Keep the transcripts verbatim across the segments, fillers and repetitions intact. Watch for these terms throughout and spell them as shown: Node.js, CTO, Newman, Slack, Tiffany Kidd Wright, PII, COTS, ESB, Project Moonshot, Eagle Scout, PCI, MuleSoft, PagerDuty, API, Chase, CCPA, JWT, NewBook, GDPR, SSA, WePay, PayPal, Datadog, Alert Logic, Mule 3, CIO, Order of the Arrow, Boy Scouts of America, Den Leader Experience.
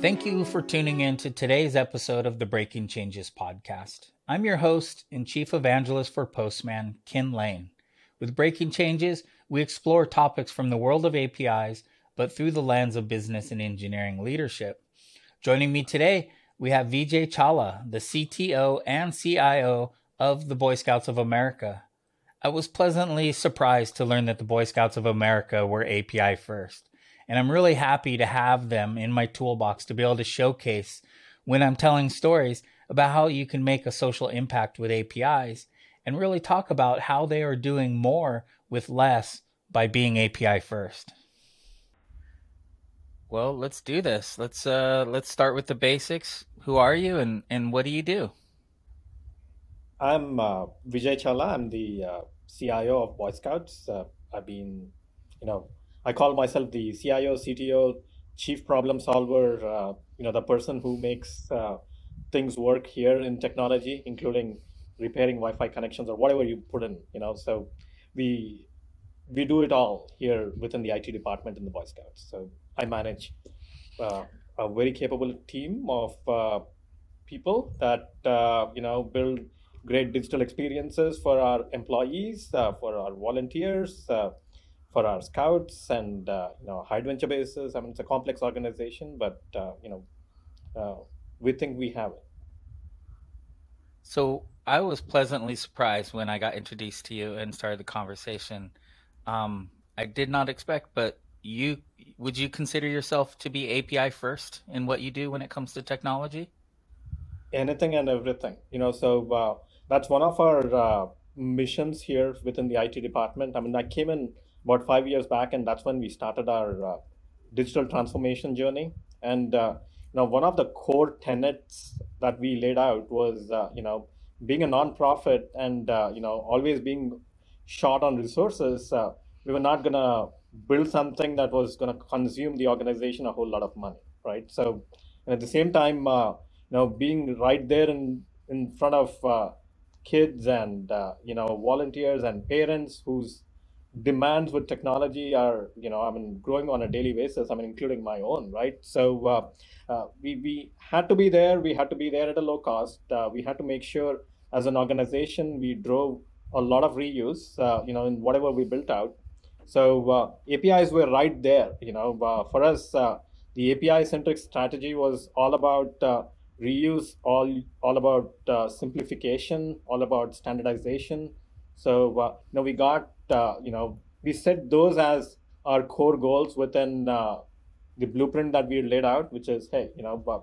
Thank you for tuning in to today's episode of the Breaking Changes podcast. I'm your host and chief evangelist for Postman, Kin Lane. With Breaking Changes, we explore topics from the world of A P Is, but through the lens of business and engineering leadership. Joining me today, we have Vijay Chala, the C T O and C I O of the Boy Scouts of America. I was pleasantly surprised to learn that the Boy Scouts of America were A P I first, and I'm really happy to have them in my toolbox to be able to showcase when I'm telling stories about how you can make a social impact with A P Is and really talk about how they are doing more with less by being A P I first. Well, let's do this. Let's uh, let's start with the basics. Who are you and, and what do you do? I'm uh, Vijay Chala. I'm the uh, C I O of Boy Scouts. Uh, I've been, you know, I call myself the C I O, C T O, chief problem solver, uh, you know, the person who makes uh, things work here in technology, including repairing Wi-Fi connections or whatever you put in, you know. So we we do it all here within the I T department in the Boy Scouts. So I manage uh, a very capable team of uh, people that, uh, you know, build great digital experiences for our employees, uh, for our volunteers, uh, for our scouts, and uh, you know, high adventure bases. I mean, it's a complex organization, but uh, you know, uh, we think we have it. So I was pleasantly surprised when I got introduced to you and started the conversation. Um, I did not expect, but you would you consider yourself to be A P I first in what you do when it comes to technology? Anything and everything, you know. So uh, that's one of our uh, missions here within the I T department. I mean, I came in about five years back, and that's when we started our uh, digital transformation journey. And uh, you know, one of the core tenets that we laid out was, uh, you know, being a nonprofit and uh, you know, always being short on resources. Uh, we were not gonna build something that was gonna consume the organization a whole lot of money, right? So, and at the same time, Uh, you know, being right there in, in front of uh, kids and, uh, you know, volunteers and parents whose demands with technology are, you know, I mean, growing on a daily basis, I mean, including my own, right? So uh, uh, we, we had to be there. We had to be there at a low cost. Uh, we had to make sure as an organization, we drove a lot of reuse, uh, you know, in whatever we built out. So uh, A P Is were right there, you know, uh, for us, uh, the A P I-centric strategy was all about uh, reuse, all all about uh, simplification, all about standardization. So uh, you know, we got, uh, you know, we set those as our core goals within uh, the blueprint that we laid out, which is, hey, you know, uh,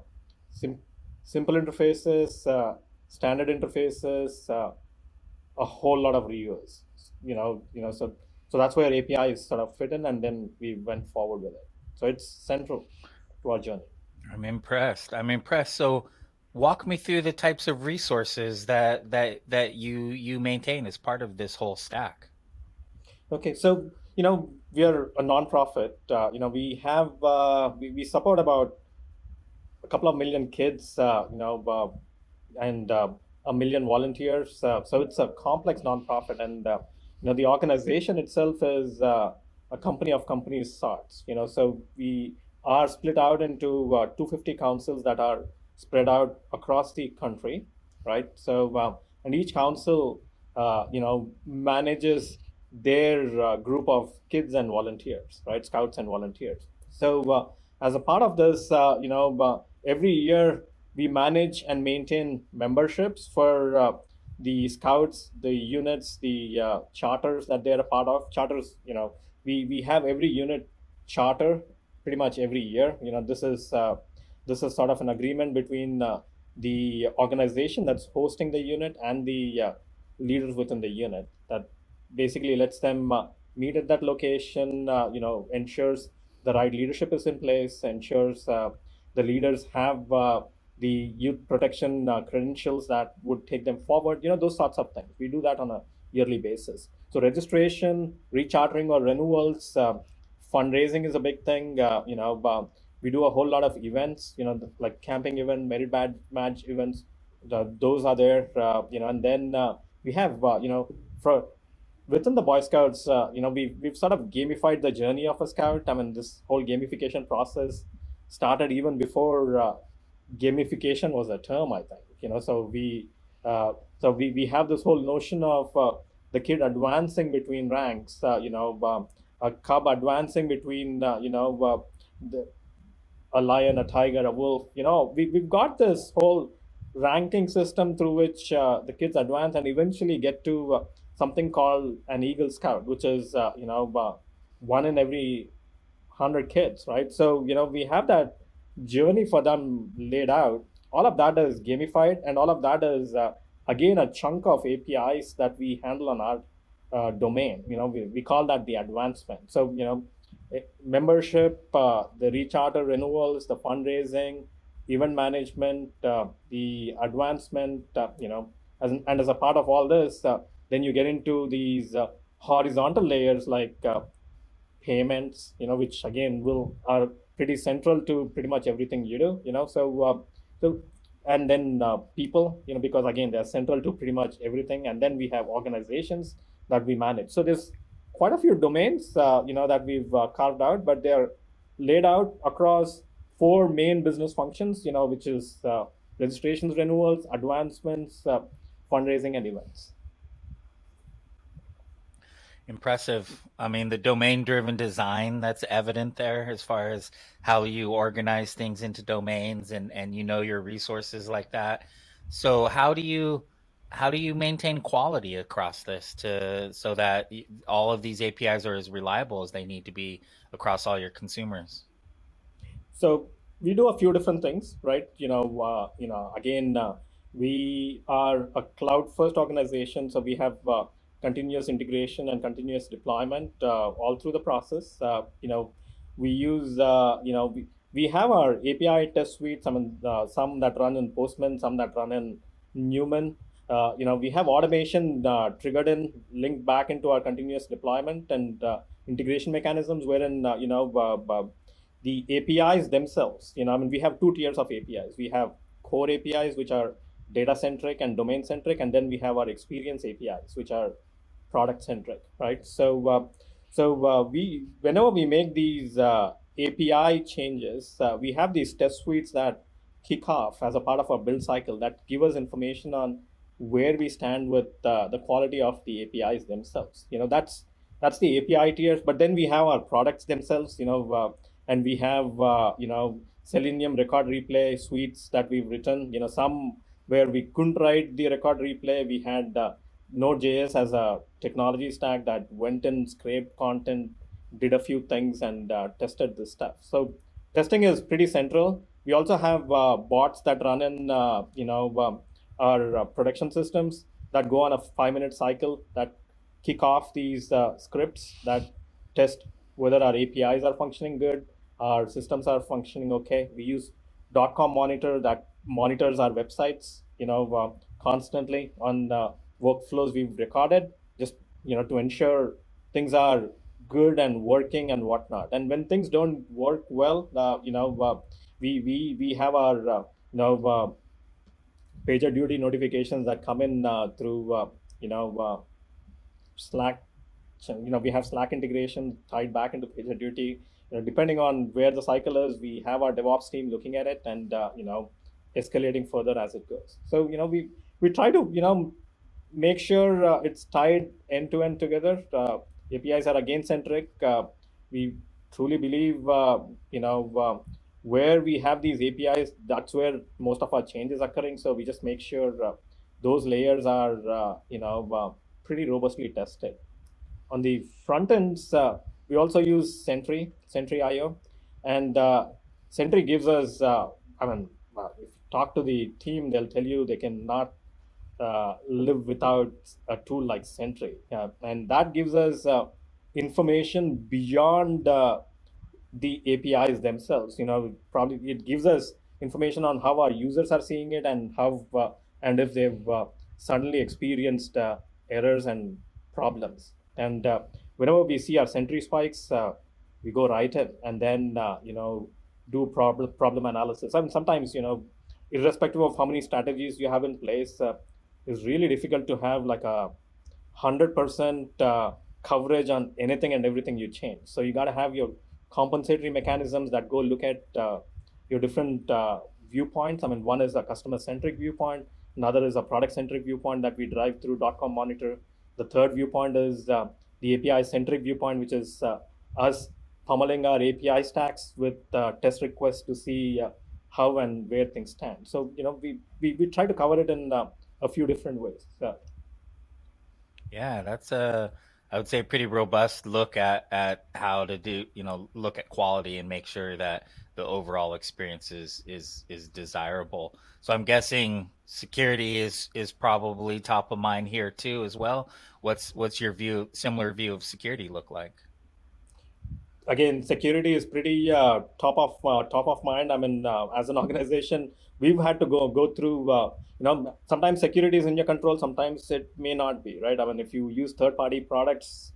sim- simple interfaces, uh, standard interfaces, uh, a whole lot of reuse, you know, you know, so, so that's where A P I is sort of fit in, and then we went forward with it. So it's central to our journey. I'm impressed. I'm impressed. So walk me through the types of resources that that that you you maintain as part of this whole stack. Okay. So, you know, we are a nonprofit. Uh, you know, we have, uh, we, we support about a couple of million kids, uh, you know, uh, and uh, a million volunteers. Uh, so it's a complex nonprofit. And, uh, you know, the organization itself is uh, a company of companies sorts, you know, so we are split out into uh, two hundred fifty councils that are spread out across the country, right? So, uh, and each council, uh, you know, manages their uh, group of kids and volunteers, right? Scouts and volunteers. So uh, as a part of this, uh, you know, uh, every year we manage and maintain memberships for uh, the scouts, the units, the uh, charters that they're a part of. Charters, you know, we, we have every unit charter pretty much every year. You know, this is uh, this is sort of an agreement between uh, the organization that's hosting the unit and the uh, leaders within the unit that basically lets them uh, meet at that location. Uh, you know, ensures the right leadership is in place, ensures uh, the leaders have uh, the youth protection uh, credentials that would take them forward. You know, those sorts of things. We do that on a yearly basis. So registration, rechartering, or renewals. Uh, Fundraising is a big thing. Uh, you know, uh, we do a whole lot of events. You know, like camping event, merit badge match events. The, those are there. Uh, you know, and then uh, we have uh, you know, for within the Boy Scouts, uh, you know, we we've sort of gamified the journey of a scout. I mean, this whole gamification process started even before uh, gamification was a term, I think. You know, so we uh, so we, we have this whole notion of uh, the kid advancing between ranks, uh, you know, um, a cub advancing between, uh, you know, uh, the, a lion, a tiger, a wolf. You know, we, we've got this whole ranking system through which uh, the kids advance and eventually get to uh, something called an Eagle Scout, which is, uh, you know, uh, one in every one hundred kids, right? So, you know, we have that journey for them laid out. All of that is gamified, and all of that is, uh, again, a chunk of A P Is that we handle on our uh, domain. You know, we, we call that the advancement. So, you know, membership, uh, the recharter renewals, the fundraising, event management, uh, the advancement, uh, you know, as, and as a part of all this, uh, then you get into these uh, horizontal layers like uh, payments, you know, which again will are pretty central to pretty much everything you do, you know, so, uh, so and then uh, people, you know, because again, they're central to pretty much everything. And then we have organizations that we manage. So there's quite a few domains, uh, you know, that we've uh, carved out, but they're laid out across four main business functions, you know, which is uh, registrations, renewals, advancements, uh, fundraising, and events. Impressive. I mean, the domain-driven design that's evident there as far as how you organize things into domains and, and you know your resources like that. So how do you how do you maintain quality across this to so that all of these A P Is are as reliable as they need to be across all your consumers? So we do a few different things, right? You know, uh, you know, again, uh, we are a cloud-first organization, so we have Uh, continuous integration and continuous deployment uh, all through the process. Uh, you know, we use, uh, you know, we, we have our A P I test suite, some, in, uh, some that run in Postman, some that run in Newman. Uh, you know, we have automation uh, triggered in, linked back into our continuous deployment and uh, integration mechanisms wherein, uh, you know, uh, uh, the A P Is themselves, you know, I mean, we have two tiers of A P Is. We have core A P Is, which are data-centric and domain-centric, and then we have our experience A P Is, which are product centric, right? So, uh, so uh, we whenever we make these uh, A P I changes, uh, we have these test suites that kick off as a part of our build cycle that give us information on where we stand with uh, the quality of the A P Is themselves. You know, that's that's the A P I tiers. But then we have our products themselves. You know, uh, and we have uh, you know Selenium record replay suites that we've written. You know, some where we couldn't write the record replay, we had. Uh, Node.js as a technology stack that went and scraped content, did a few things, and uh, tested this stuff. So testing is pretty central. We also have uh, bots that run in, uh, you know, um, our uh, production systems that go on a five-minute cycle that kick off these uh, scripts that test whether our A P Is are functioning good, our systems are functioning okay. We use .com monitor that monitors our websites, you know, uh, constantly on. Uh, workflows we've recorded just, you know, to ensure things are good and working and whatnot. And when things don't work well, uh, you know, uh, we, we, we have our, uh, you know, uh, PagerDuty notifications that come in uh, through, uh, you know, uh, Slack, you know, we have Slack integration tied back into PagerDuty. You know, depending on where the cycle is, we have our DevOps team looking at it and, uh, you know, escalating further as it goes. So, you know, we, we try to, you know, make sure uh, it's tied end to end together. Uh, A P Is are again centric. Uh, we truly believe, uh, you know, uh, where we have these A P Is, that's where most of our change is occurring. So we just make sure uh, those layers are, uh, you know, uh, pretty robustly tested. On the front ends, uh, we also use Sentry, Sentry dot I O, and uh, Sentry gives us. Uh, I mean, uh, if you talk to the team, they'll tell you they cannot Uh, live without a tool like Sentry. Uh, and that gives us uh, information beyond uh, the A P Is themselves. You know, probably it gives us information on how our users are seeing it and how uh, and if they've uh, suddenly experienced uh, errors and problems. And uh, whenever we see our Sentry spikes, uh, we go right in and then, uh, you know, do problem problem analysis. I mean, sometimes, you know, irrespective of how many strategies you have in place, uh, it's really difficult to have like a one hundred percent uh, coverage on anything and everything you change. So you got to have your compensatory mechanisms that go look at uh, your different uh, viewpoints. I mean, one is a customer-centric viewpoint. Another is a product-centric viewpoint that we drive through .com Monitor. The third viewpoint is uh, the A P I-centric viewpoint, which is uh, us pummeling our A P I stacks with uh, test requests to see uh, how and where things stand. So, you know, we we, we try to cover it in uh, a few different ways. So. Yeah, that's a, I would say, a pretty robust look at, at how to do, you know, look at quality and make sure that the overall experience is is, is desirable. So I'm guessing security is, is probably top of mind here too as well. What's what's your view, similar view of security look like? Again, security is pretty uh, top of uh, top of mind. I mean, uh, as an organization, we've had to go go through. Uh, you know, sometimes security is in your control. Sometimes it may not be, right? I mean, if you use third-party products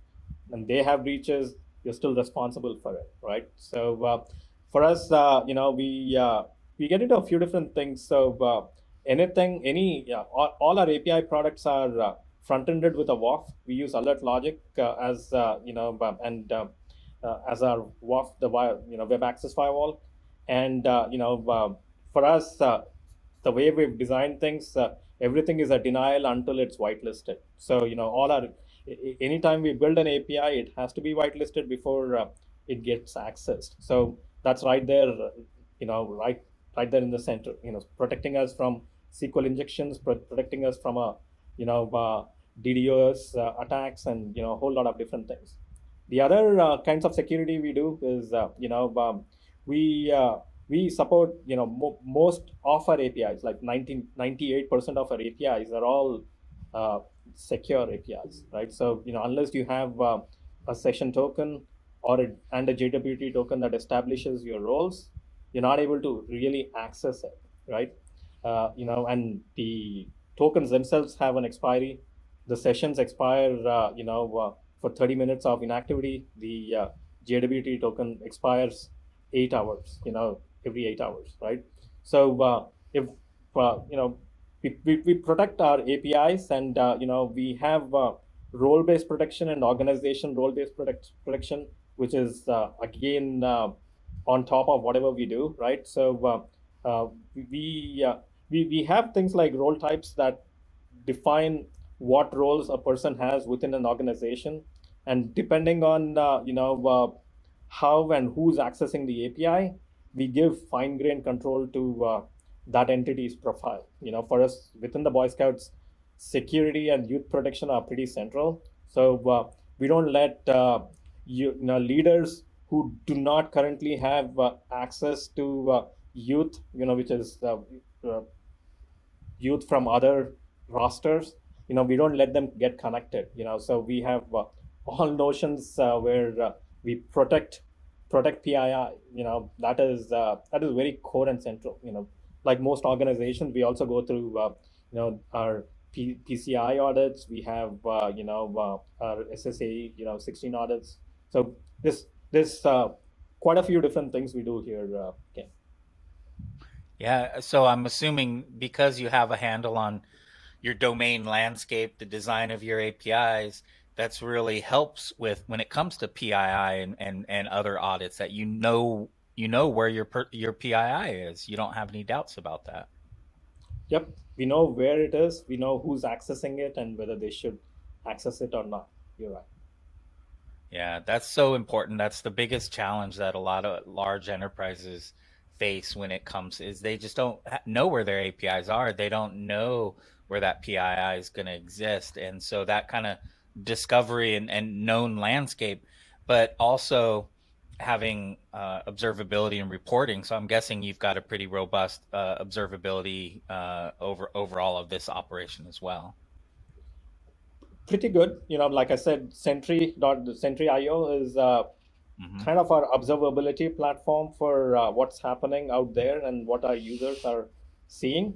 and they have breaches, you're still responsible for it, right? So, uh, for us, uh, you know, we uh, we get into a few different things. So, uh, anything, any, yeah, all, all our A P I products are uh, front-ended with a W A F. We use Alert Logic uh, as uh, you know, and uh, Uh, as our W A F, the you know web access firewall, and uh, you know uh, for us, uh, the way we've designed things, uh, everything is a denial until it's whitelisted. So you know all our, anytime we build an A P I, it has to be whitelisted before uh, it gets accessed. So that's right there, you know, right right there in the center. You know, protecting us from S Q L injections, protecting us from a, you know, uh, DDoS uh, attacks, and you know a whole lot of different things. The other uh, kinds of security we do is, uh, you know, um, we uh, we support, you know, mo- most of our A P Is, like ninety, ninety-eight percent of our A P Is are all uh, secure A P Is, right? So, you know, unless you have uh, a session token or a, and a J W T token that establishes your roles, you're not able to really access it, right? Uh, you know, and the tokens themselves have an expiry. The sessions expire, uh, you know, uh, for thirty minutes of inactivity. The uh, J W T token expires eight hours, you know, every eight hours, right? So uh, if, uh, you know, we, we, we protect our A P Is, and, uh, you know, we have uh, role-based protection and organization role-based protect- protection, which is, uh, again, uh, on top of whatever we do, right? So uh, uh, we, uh, we, we have things like role types that define what roles a person has within an organization, and depending on uh, you know uh, how and who's accessing the A P I, we give fine-grained control to uh, that entity's profile. You know, for us within the Boy Scouts, security and youth protection are pretty central. So uh, we don't let uh, you, you know leaders who do not currently have uh, access to uh, youth, you know, which is uh, uh, youth from other rosters. You know, we don't let them get connected, you know, so we have uh, all notions uh, where uh, we protect protect P I I, you know, that is uh, that is very core and central. You know, like most organizations, we also go through, uh, you know, our P- PCI audits. We have, uh, you know, uh, our S S A, you know, sixteen audits. So this this uh, quite a few different things we do here. Uh, okay. Yeah. So I'm assuming because you have a handle on your domain landscape, the design of your A P Is, that's really helps with when it comes to P I I and, and, and other audits, that you know you know where your your P I I is. You don't have any doubts about that. Yep, we know where it is. We know who's accessing it and whether they should access it or not. You're right. Yeah, that's so important. That's the biggest challenge that a lot of large enterprises face when it comes is they just don't know where their A P Is are. They don't know where that P I I is going to exist. And so that kind of discovery and, and known landscape, but also having uh, observability and reporting. So I'm guessing you've got a pretty robust uh, observability uh, over overall of this operation as well. Pretty good. You know, like I said, Sentry. Sentry dot io is uh, mm-hmm. kind of our observability platform for uh, what's happening out there and what our users are seeing.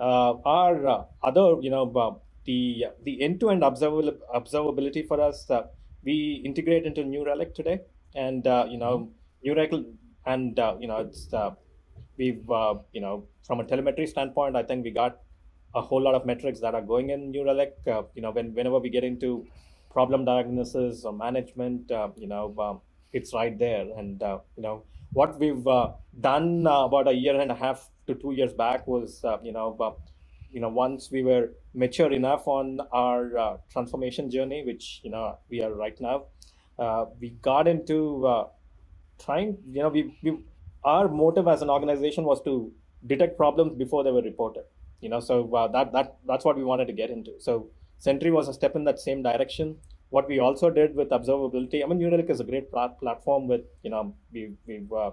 Uh, our uh, other, you know, uh, the the end-to-end observabil- observability for us, uh, we integrate into New Relic today, and uh, you know, New Relic, and uh, you know, it's uh, we've uh, you know, from a telemetry standpoint, I think we got a whole lot of metrics that are going in New Relic. Uh, you know, when whenever we get into problem diagnosis or management, uh, you know, um, it's right there, and uh, you know, what we've uh, done uh, about a year and a half to two years back was, uh, you know, uh, you know, once we were mature enough on our uh, transformation journey, which, you know, we are right now, uh, we got into uh, trying, you know, we, we our motive as an organization was to detect problems before they were reported. You know, so uh, that that that's what we wanted to get into. So Sentry was a step in that same direction. What we also did with observability, I mean, New Relic is a great plat- platform with, you know, we, we've uh,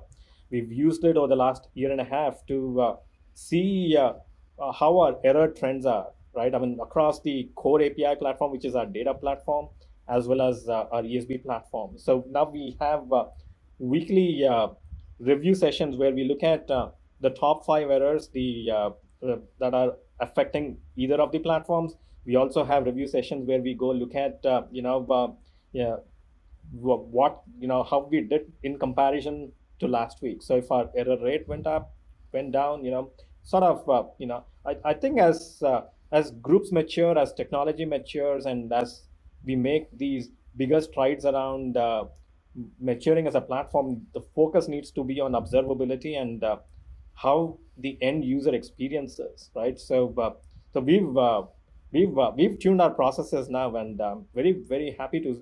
we've used it over the last year and a half to uh, see uh, uh, how our error trends are, right? I mean, across the core A P I platform, which is our data platform, as well as uh, our E S B platform. So now we have uh, weekly uh, review sessions where we look at uh, the top five errors, the uh, that are affecting either of the platforms. We also have review sessions where we go look at, uh, you know, uh, yeah, what, you know, how we did in comparison to last week. So if our error rate went up, went down, you know, sort of, uh, you know, I, I think as uh, as groups mature, as technology matures, and as we make these bigger strides around uh, maturing as a platform, the focus needs to be on observability and uh, how the end user experiences, right? So, uh, so we've uh, we've uh, we've tuned our processes now, and um, very very happy to,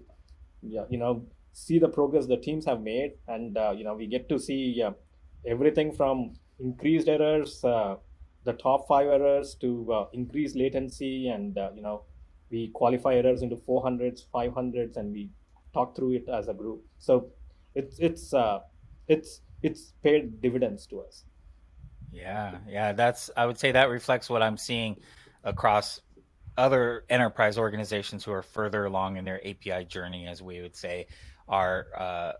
yeah, you know, see the progress the teams have made, and uh, you know, we get to see uh, everything from increased errors, uh, the top five errors, to uh, increased latency, and uh, you know, we qualify errors into four hundreds, five hundreds, and we talk through it as a group. So, it's it's uh, it's it's paid dividends to us. Yeah, yeah, that's, I would say that reflects what I'm seeing across other enterprise organizations who are further along in their A P I journey, as we would say, are uh,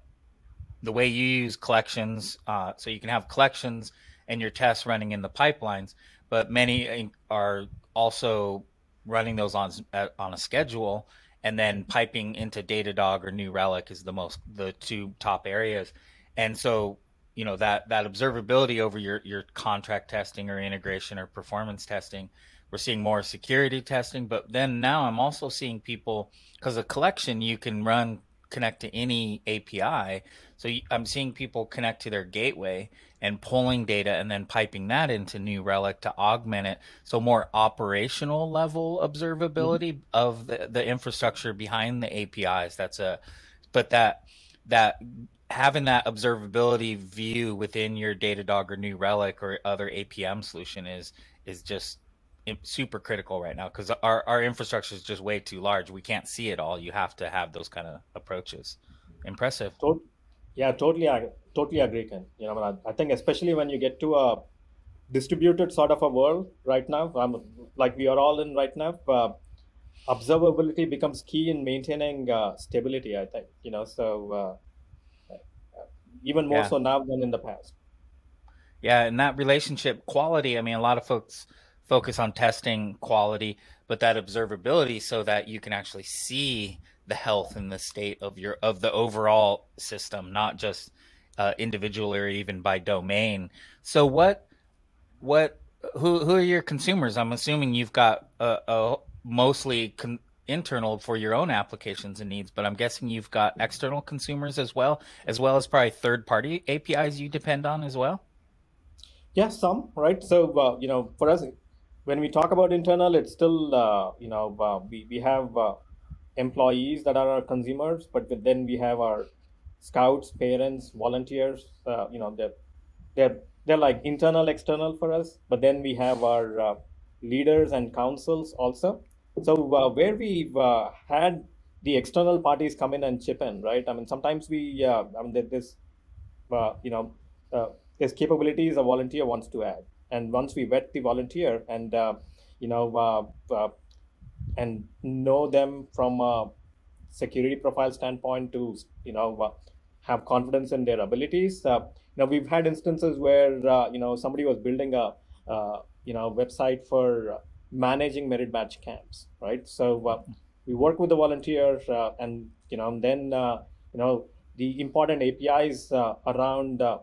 the way you use collections. Uh, so you can have collections and your tests running in the pipelines, but many are also running those on on a schedule and then piping into Datadog or New Relic is the most, the two top areas. And so, you know, that, that observability over your, your contract testing or integration or performance testing. We're seeing more security testing, but then now I'm also seeing people, because a collection you can run, connect to any A P I. So I'm seeing people connect to their gateway and pulling data and then piping that into New Relic to augment it. So more operational level observability, mm-hmm. of the, the infrastructure behind the A P Is. That's a, but that, that, having that observability view within your Datadog or New Relic or other A P M solution is is just super critical right now, because our, our infrastructure is just way too large. We can't see it all. You have to have those kind of approaches. Impressive. To- yeah, totally. I totally agree, Ken. You know, I, mean, I, I think especially when you get to a distributed sort of a world right now, I'm, like we are all in right now, uh, observability becomes key in maintaining uh, stability, I think, you know, so... Uh, even more yeah. so now than in the past. Yeah, and that relationship quality, I mean, a lot of folks focus on testing quality, but that observability so that you can actually see the health and the state of your of the overall system, not just uh, individually or even by domain. So what, what, who who are your consumers? I'm assuming you've got a, a mostly con- internal for your own applications and needs, but I'm guessing you've got external consumers as well, as well as probably third-party A P Is you depend on as well? Yeah, some, right? So, uh, you know, for us, when we talk about internal, it's still, uh, you know, uh, we, we have uh, employees that are our consumers, but then we have our scouts, parents, volunteers, uh, you know, they're, they're, they're like internal, external for us, but then we have our uh, leaders and councils also. So uh, where we've uh, had the external parties come in and chip in, right? I mean, sometimes we, uh, I mean, there's, uh, you know, uh, there's capabilities a volunteer wants to add. And once we vet the volunteer and, uh, you know, uh, uh, and know them from a security profile standpoint to, you know, uh, have confidence in their abilities. Uh, now, we've had instances where, uh, you know, somebody was building a, uh, you know, website for, uh, managing merit match camps, right? So uh, we work with the volunteers, uh, and you know, and then uh, you know, the important A P Is uh, around uh,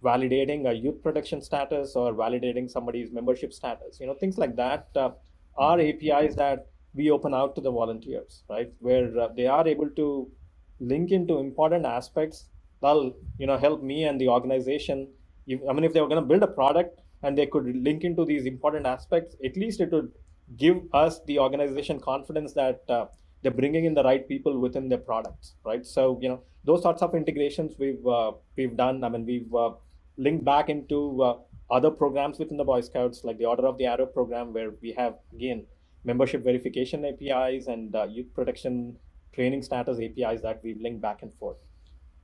validating a youth protection status or validating somebody's membership status, you know, things like that uh, are A P Is that we open out to the volunteers, right? Where uh, they are able to link into important aspects that'll you know help me and the organization. If, I mean, if they were going to build a product and they could link into these important aspects, at least it would give us, the organization, confidence that uh, they're bringing in the right people within their products, right? So you know those sorts of integrations we've uh, we've done. I mean, we've uh, linked back into uh, other programs within the Boy Scouts, like the Order of the Arrow program, where we have again membership verification A P Is and uh, youth protection training status A P Is that we link back and forth.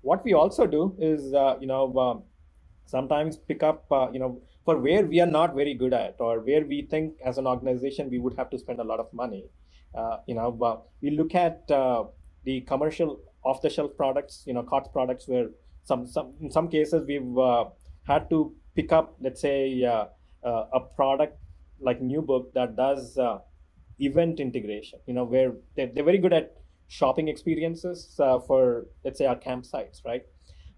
What we also do is, uh, you know, uh, sometimes pick up, uh, you know, for where we are not very good at, or where we think as an organization we would have to spend a lot of money. Uh, you know, uh, we look at uh, the commercial off-the-shelf products, you know, C O T S products, where some some in some cases we've uh, had to pick up, let's say, uh, uh, a product like NewBook that does uh, event integration. You know, where they're, they're very good at shopping experiences uh, for, let's say, our campsites, right?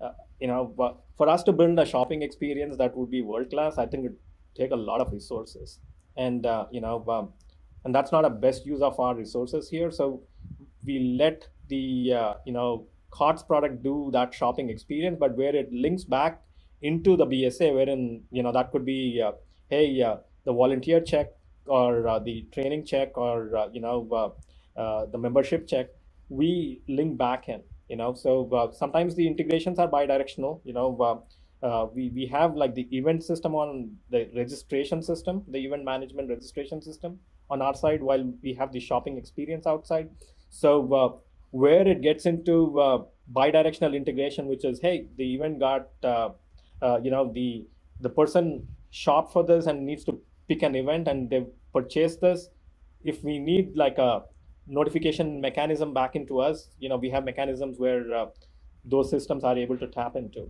Uh, you know, but for us to build a shopping experience that would be world class, I think it would take a lot of resources, and uh, you know, um, and that's not a best use of our resources here. So we let the uh, you know C O T S product do that shopping experience, but where it links back into the B S A, wherein you know that could be uh, hey uh, the volunteer check, or uh, the training check, or uh, you know uh, uh, the membership check. We link back in. You know, so uh, sometimes the integrations are bi-directional. You know, uh, uh, we we have like the event system on the registration system, the event management registration system on our side, while we have the shopping experience outside. So uh, where it gets into uh, bi-directional integration, which is, hey, the event got, uh, uh, you know, the the person shopped for this and needs to pick an event, and they purchased this. If we need like a notification mechanism back into us, you know, we have mechanisms where uh, those systems are able to tap into.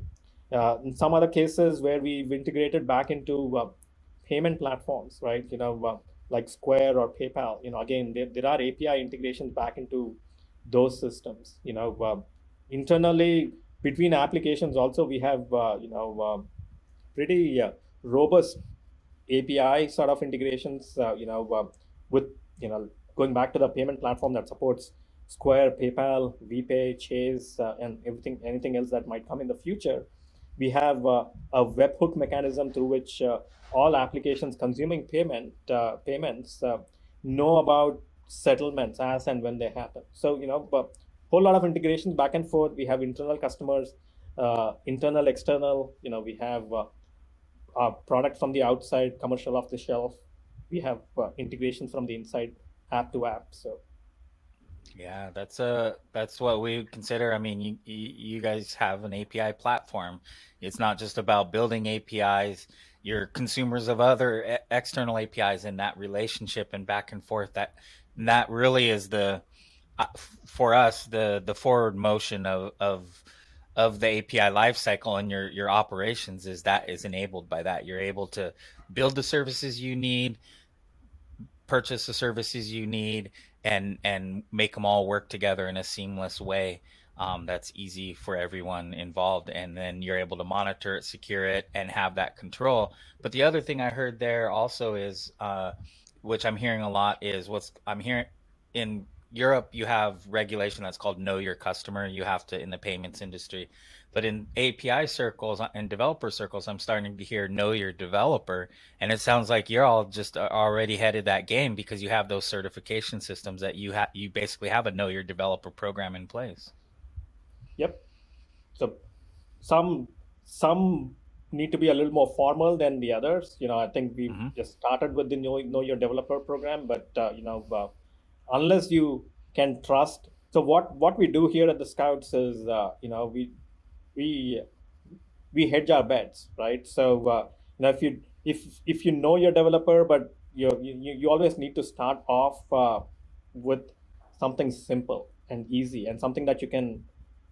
Uh, in some other cases where we've integrated back into uh, payment platforms, right? You know, uh, like Square or PayPal, you know, again, there, there are A P I integrations back into those systems. You know, uh, internally between applications also, we have, uh, you know, uh, pretty uh, robust A P I sort of integrations, uh, you know, uh, with, you know, going back to the payment platform that supports Square, PayPal, WePay, Chase, uh, and everything, anything else that might come in the future. We have uh, a webhook mechanism through which uh, all applications consuming payment uh, payments uh, know about settlements as and when they happen. So, you know, a whole lot of integrations back and forth. We have internal customers, uh, internal, external. You know, we have uh, our products from the outside, commercial off the shelf. We have uh, integrations from the inside, app to app. So yeah, that's a that's what we consider. I mean, you you guys have an A P I platform. It's not just about building A P Is. You're consumers of other external A P Is in that relationship and back and forth. That that really is the for us the the forward motion of of of the A P I lifecycle, and your your operations is that is enabled by that. You're able to build the services you need, purchase the services you need, and and make them all work together in a seamless way um, that's easy for everyone involved. And then you're able to monitor it, secure it, and have that control. But the other thing I heard there also is, uh, which I'm hearing a lot, is what's I'm hearing in Europe, you have regulation that's called Know Your Customer. You have to in the payments industry. But in A P I circles and developer circles, I'm starting to hear Know Your Developer. And it sounds like you're all just already headed that game because you have those certification systems that you have. You basically have a Know Your Developer program in place. Yep. So some some need to be a little more formal than the others. You know, I think we've mm-hmm. just started with the Know, know Your Developer program, but, uh, you know, uh, unless you can trust. So what, what we do here at the Scouts is, uh, you know, we we we hedge our bets, right? So uh, you know, if you if if you know your developer, but you you you always need to start off uh, with something simple and easy and something that you can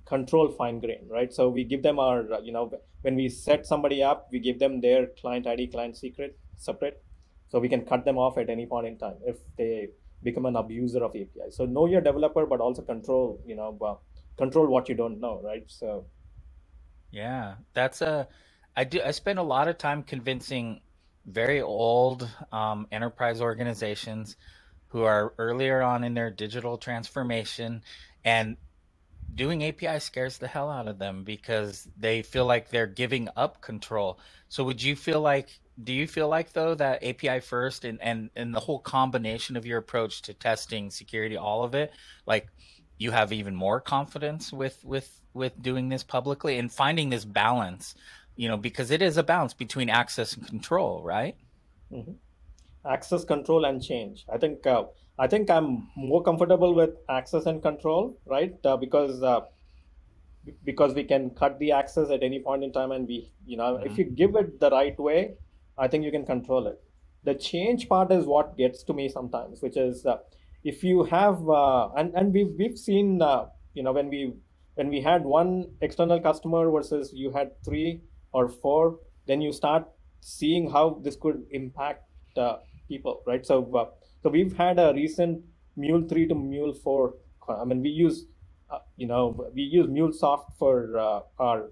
control fine grain, right? So we give them our, you know, when we set somebody up, we give them their client I D, client secret separate, so we can cut them off at any point in time if they become an abuser of A P I. So know your developer, but also control, you know, uh, control what you don't know, right? So, yeah, that's a, I do, I spend a lot of time convincing very old um, enterprise organizations who are earlier on in their digital transformation, and doing A P I scares the hell out of them because they feel like they're giving up control. So would you feel like, do you feel like though that A P I first and, and, and the whole combination of your approach to testing, security, all of it, like you have even more confidence with, with, with doing this publicly and finding this balance, you know, because it is a balance between access and control, right? Mm-hmm. Access, control, and change. I think uh, I think I'm more comfortable with access and control, right? Uh, because uh, because we can cut the access at any point in time, and we, you know, mm-hmm. if you give it the right way, I think you can control it. The change part is what gets to me sometimes, which is uh, if you have uh, and and we've we've seen uh, you know when we when we had one external customer versus you had three or four, then you start seeing how this could impact uh, people, right? So, uh, so we've had a recent Mule three to Mule four. I mean, we use, uh, you know, we use MuleSoft for uh, our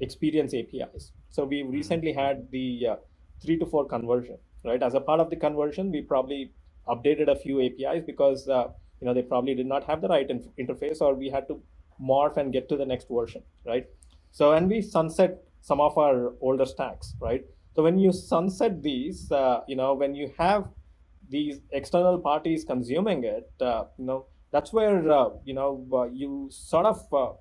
experience A P Is. So we recently had the uh, three to four conversion, right? As a part of the conversion, we probably updated a few A P Is because, uh, you know, they probably did not have the right inf- interface, or we had to morph and get to the next version, right? So, and we sunset some of our older stacks, right? So when you sunset these, uh, you know, when you have these external parties consuming it, uh, you know, that's where, uh, you know, uh, you sort of uh,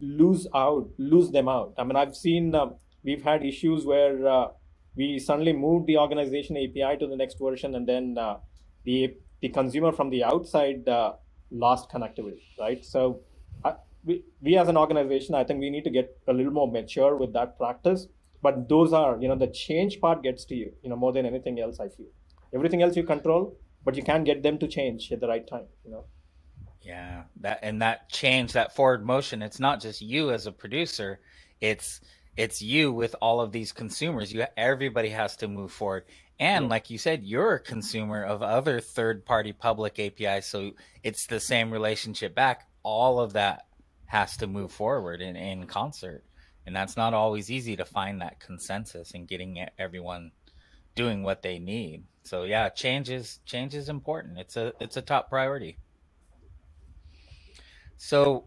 lose out, lose them out. I mean, I've seen, uh, we've had issues where uh, we suddenly moved the organization A P I to the next version, and then uh, the the consumer from the outside uh, lost connectivity, right? So I, we, we as an organization, I think we need to get a little more mature with that practice. But those are, you know, the change part gets to you, you know, more than anything else, I feel. Everything else you control, but you can't get them to change at the right time, you know? Yeah, that and that change, that forward motion, it's not just you as a producer, it's it's you with all of these consumers. You everybody has to move forward. And yeah. like you said, you're a consumer of other third-party public A P Is, so it's the same relationship back. All of that has to move forward in, in concert. And that's not always easy to find that consensus and getting everyone doing what they need. So yeah, change is, change is important. It's a, it's a top priority. So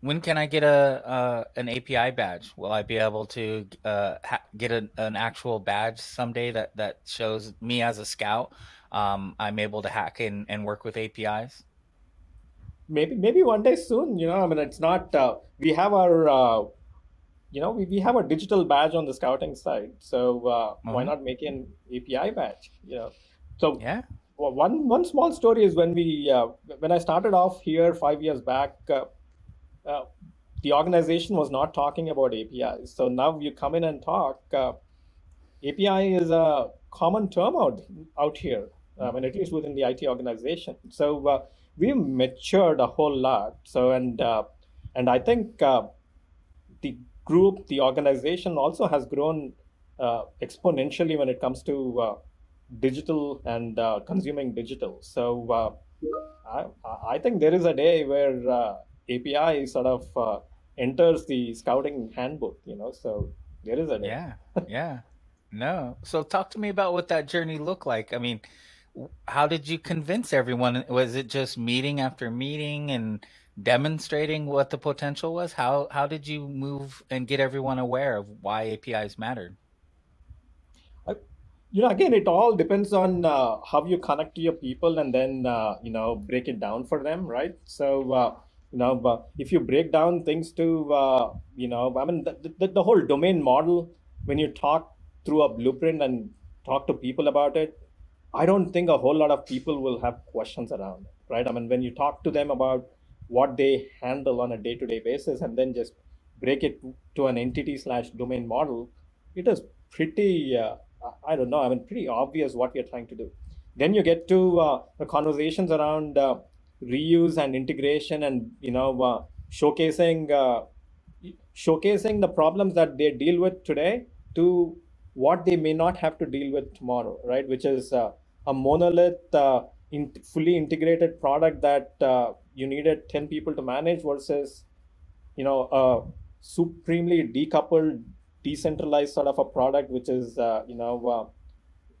when can I get a, uh, an A P I badge? Will I be able to uh, ha- get a, an actual badge someday that, that shows me as a scout, um, I'm able to hack in and work with A P Is? Maybe maybe one day soon, you know, I mean, it's not, uh, we have our, uh, you know, we, we have a digital badge on the scouting side. So uh, mm-hmm. why not make an A P I badge, you know? So yeah. one one small story is when we, uh, when I started off here five years back, uh, uh, the organization was not talking about A P Is. So now you come in and talk, uh, A P I is a common term out, out here, I mean, at least within the I T organization. So, uh, we matured a whole lot. So, and uh, and I think uh, the group, the organization also has grown uh, exponentially when it comes to uh, digital and uh, consuming digital. So uh, I, I think there is a day where uh, A P I sort of uh, enters the scouting handbook, you know, so there is a day. Yeah, yeah, no. So talk to me about what that journey looked like. I mean, how did you convince everyone? Was it just meeting after meeting and demonstrating what the potential was? How how did you move and get everyone aware of why A P Is mattered? I, you know, again, it all depends on uh, how you connect to your people and then, uh, you know, break it down for them, right? So, uh, you know, if you break down things to, uh, you know, I mean, the, the, the whole domain model, when you talk through a blueprint and talk to people about it, I don't think a whole lot of people will have questions around it, right? I mean, when you talk to them about what they handle on a day-to-day basis and then just break it to an entity slash domain model, it is pretty, uh, I don't know, I mean, pretty obvious what you're trying to do. Then you get to uh, the conversations around uh, reuse and integration and, you know, uh, showcasing, uh, showcasing the problems that they deal with today to what they may not have to deal with tomorrow, right? Which is, uh, a monolith, uh, in fully integrated product that uh, you needed ten people to manage versus, you know, a supremely decoupled, decentralized sort of a product, which is, uh, you know, uh,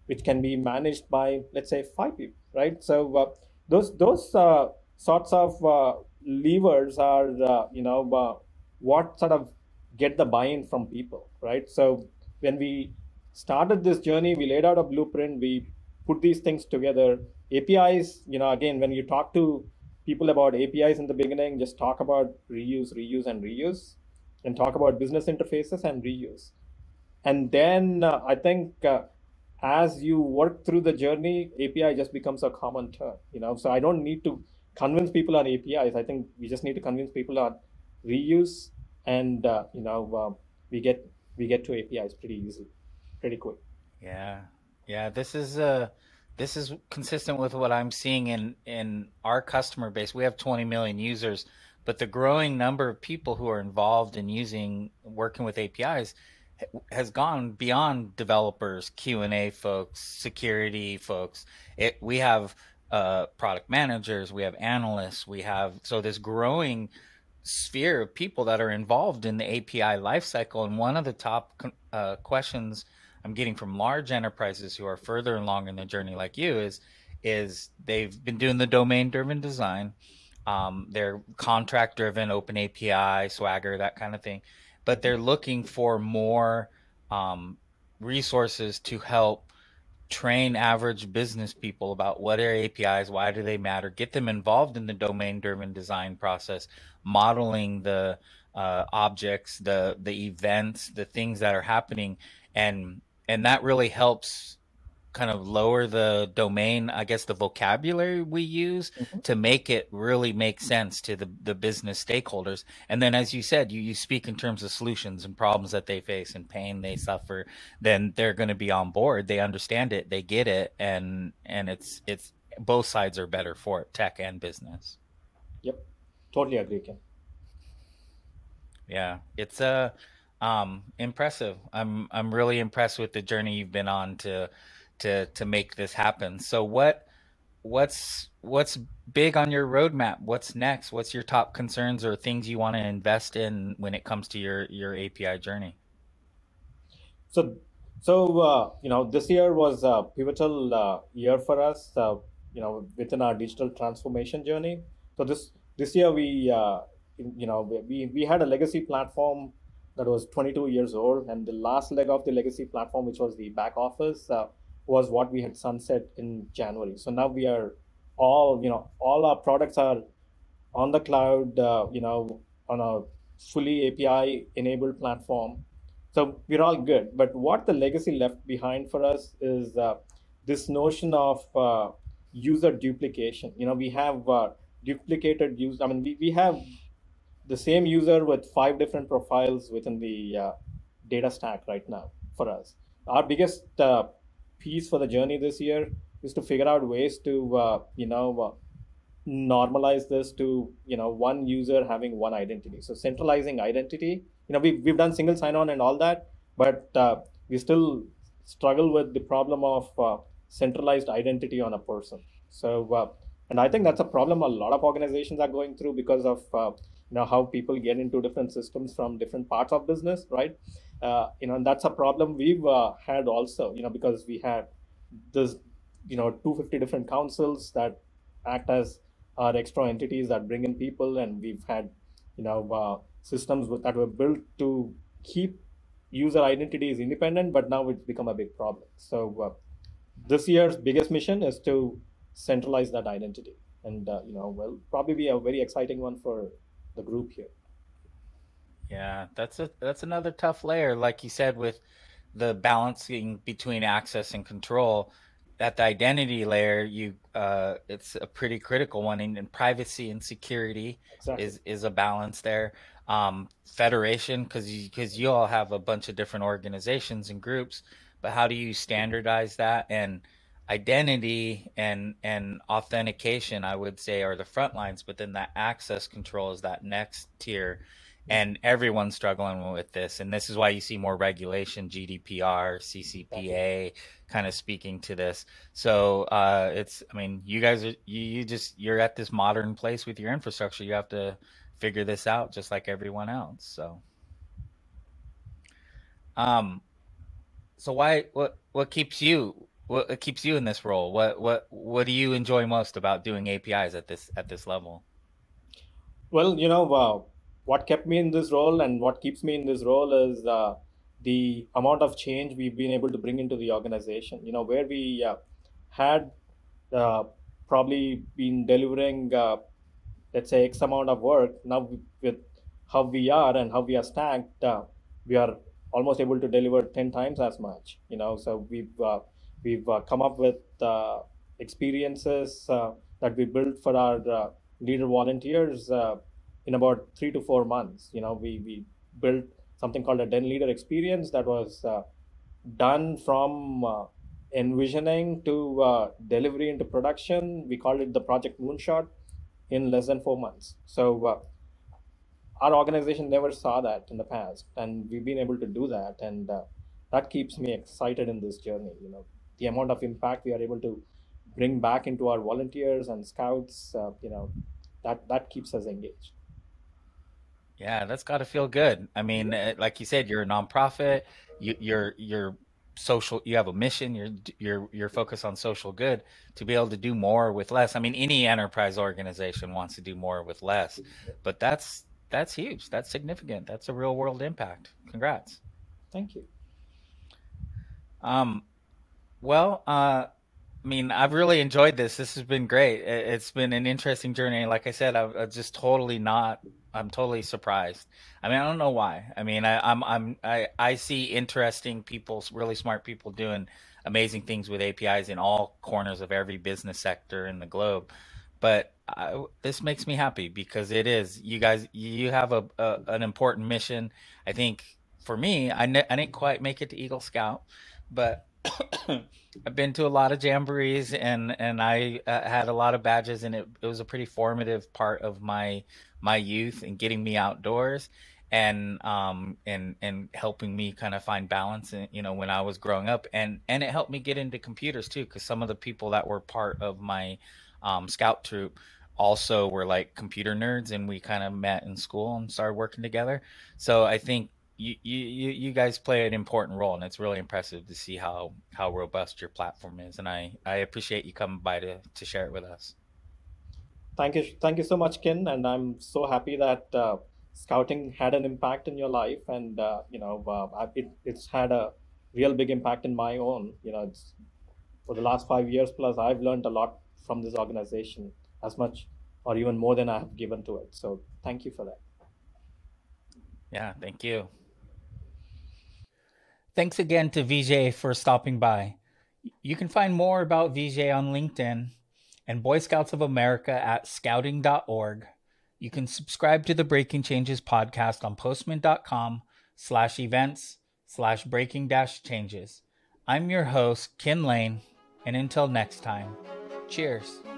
which can be managed by, let's say, five people, right? So uh, those those uh, sorts of uh, levers are, uh, you know, uh, what sort of get the buy-in from people, right? So when we started this journey, we laid out a blueprint, we put these things together. A P Is, you know, again, when you talk to people about A P Is in the beginning, just talk about reuse, reuse, and reuse, and talk about business interfaces and reuse. And then uh, I think uh, as you work through the journey, A P I just becomes a common term, you know, so I don't need to convince people on A P Is. I think we just need to convince people on reuse, and uh, you know, uh, we get we get to A P Is pretty easily, pretty quick. Yeah, yeah. This is uh, this is consistent with what I'm seeing in in our customer base. We have twenty million users, but the growing number of people who are involved in using working with A P Is has gone beyond developers, Q and A folks, security folks. It we have. Uh, product managers, we have analysts, we have so this growing sphere of people that are involved in the A P I lifecycle. And one of the top uh, questions I'm getting from large enterprises who are further along in their journey, like you, is is they've been doing the domain-driven design, um, they're contract-driven, open A P I, Swagger, that kind of thing, but they're looking for more um, resources to help train average business people about what are A P Is, why do they matter, get them involved in the domain-driven design process, modeling the uh, objects, the the events, the things that are happening, and and that really helps kind of lower the domain, I guess, the vocabulary we use mm-hmm. to make it really make sense to the, the business stakeholders. And then, as you said, you, you speak in terms of solutions and problems that they face and pain they suffer, then they're going to be on board. They understand it, they get it. And, and it's, it's both sides are better for it, tech and business. Yep. Totally agree, Ken. Yeah. It's a, uh, um, impressive. I'm, I'm really impressed with the journey you've been on to, to to make this happen. So what what's what's big on your roadmap? What's next? What's your top concerns or things you want to invest in when it comes to your your A P I journey? So so uh, you know, this year was a pivotal uh, year for us. Uh, you know, within our digital transformation journey. So this this year we uh, you know we we had a legacy platform that was twenty-two years old, and the last leg of the legacy platform, which was the back office. Uh, was what we had sunset in January. So now we are all, you know, all our products are on the cloud, uh, you know, on a fully A P I enabled platform. So we're all good. But what the legacy left behind for us is uh, this notion of uh, user duplication. You know, we have uh, duplicated use. I mean, we, we have the same user with five different profiles within the uh, data stack right now for us. Our biggest uh, piece for the journey this year is to figure out ways to, uh, you know, uh, normalize this to, you know, one user having one identity. So centralizing identity, you know, we've, we've done single sign-on and all that, but uh, we still struggle with the problem of uh, centralized identity on a person. So, uh, and I think that's a problem a lot of organizations are going through because of, uh, you know, how people get into different systems from different parts of business, right? Uh, you know, and that's a problem we've uh, had also, you know, because we had this, you know, two hundred fifty different councils that act as our extra entities that bring in people. And we've had, you know, uh, systems with, that were built to keep user identities independent, but now it's become a big problem. So uh, this year's biggest mission is to centralize that identity. And, uh, you know, will probably be a very exciting one for the group here. Yeah, that's a that's another tough layer, like you said, with the balancing between access and control. At the identity layer, you uh, it's a pretty critical one, and, and privacy and security exactly. is, is a balance there. Um, federation, because you, because you all have a bunch of different organizations and groups, but how do you standardize that? And identity and and authentication, I would say, are the front lines, but then that access control is that next tier. And everyone's struggling with this. And this is why you see more regulation, G D P R, C C P A, kind of speaking to this. So uh, it's, I mean, you guys are, you, you just, you're at this modern place with your infrastructure. You have to figure this out just like everyone else. So, um, so why, what, what keeps you, what keeps you in this role? What, what, what do you enjoy most about doing A P Is at this, at this level? Well, you know, uh, what kept me in this role and what keeps me in this role is uh, the amount of change we've been able to bring into the organization. You know, where we uh, had uh, probably been delivering, uh, let's say, X amount of work, now with how we are and how we are stacked, uh, we are almost able to deliver ten times as much. You know, so we've uh, we've uh, come up with uh, experiences uh, that we built for our uh, leader volunteers uh, in about three to four months. You know, we we built something called a Den Leader Experience that was uh, done from uh, envisioning to uh, delivery into production. We called it the Project Moonshot in less than four months. So uh, our organization never saw that in the past, and we've been able to do that, and uh, that keeps me excited in this journey. You know, the amount of impact we are able to bring back into our volunteers and scouts, uh, you know, that that keeps us engaged. Yeah, that's got to feel good. I mean, like you said, you're a nonprofit. You, you're you're social. You have a mission. You're you're you're focused on social good. To be able to do more with less. I mean, any enterprise organization wants to do more with less, but that's that's huge. That's significant. That's a real world impact. Congrats. Thank you. Um, well, uh. I mean, I've really enjoyed this. This has been great. It's been an interesting journey. Like I said, I've, I've just totally not. I'm totally surprised. I mean, I don't know why. I mean, I, I'm I'm I, I see interesting people, really smart people doing amazing things with A P Is in all corners of every business sector in the globe. But I, this makes me happy because it is you guys. You have a, a an important mission. I think for me, I ne- I didn't quite make it to Eagle Scout, but I've been to a lot of jamborees and, and I uh, had a lot of badges, and it, it was a pretty formative part of my my youth and getting me outdoors and um and, and helping me kind of find balance, in, you know, when I was growing up. And, and it helped me get into computers, too, because some of the people that were part of my um, scout troop also were like computer nerds, and we kind of met in school and started working together. So I think You, you you guys play an important role, and it's really impressive to see how, how robust your platform is. And I, I appreciate you coming by to, to share it with us. Thank you. Thank you so much, Kin. And I'm so happy that uh, scouting had an impact in your life. And, uh, you know, uh, it, it's had a real big impact in my own. You know, it's, for the last five years plus, I've learned a lot from this organization, as much or even more than I have given to it. So thank you for that. Yeah, thank you. Thanks again to Vijay for stopping by. You can find more about Vijay on LinkedIn and Boy Scouts of America at scouting dot org. You can subscribe to the Breaking Changes podcast on postman.com slash events slash breaking dash changes. I'm your host, Kin Lane, and until next time, cheers.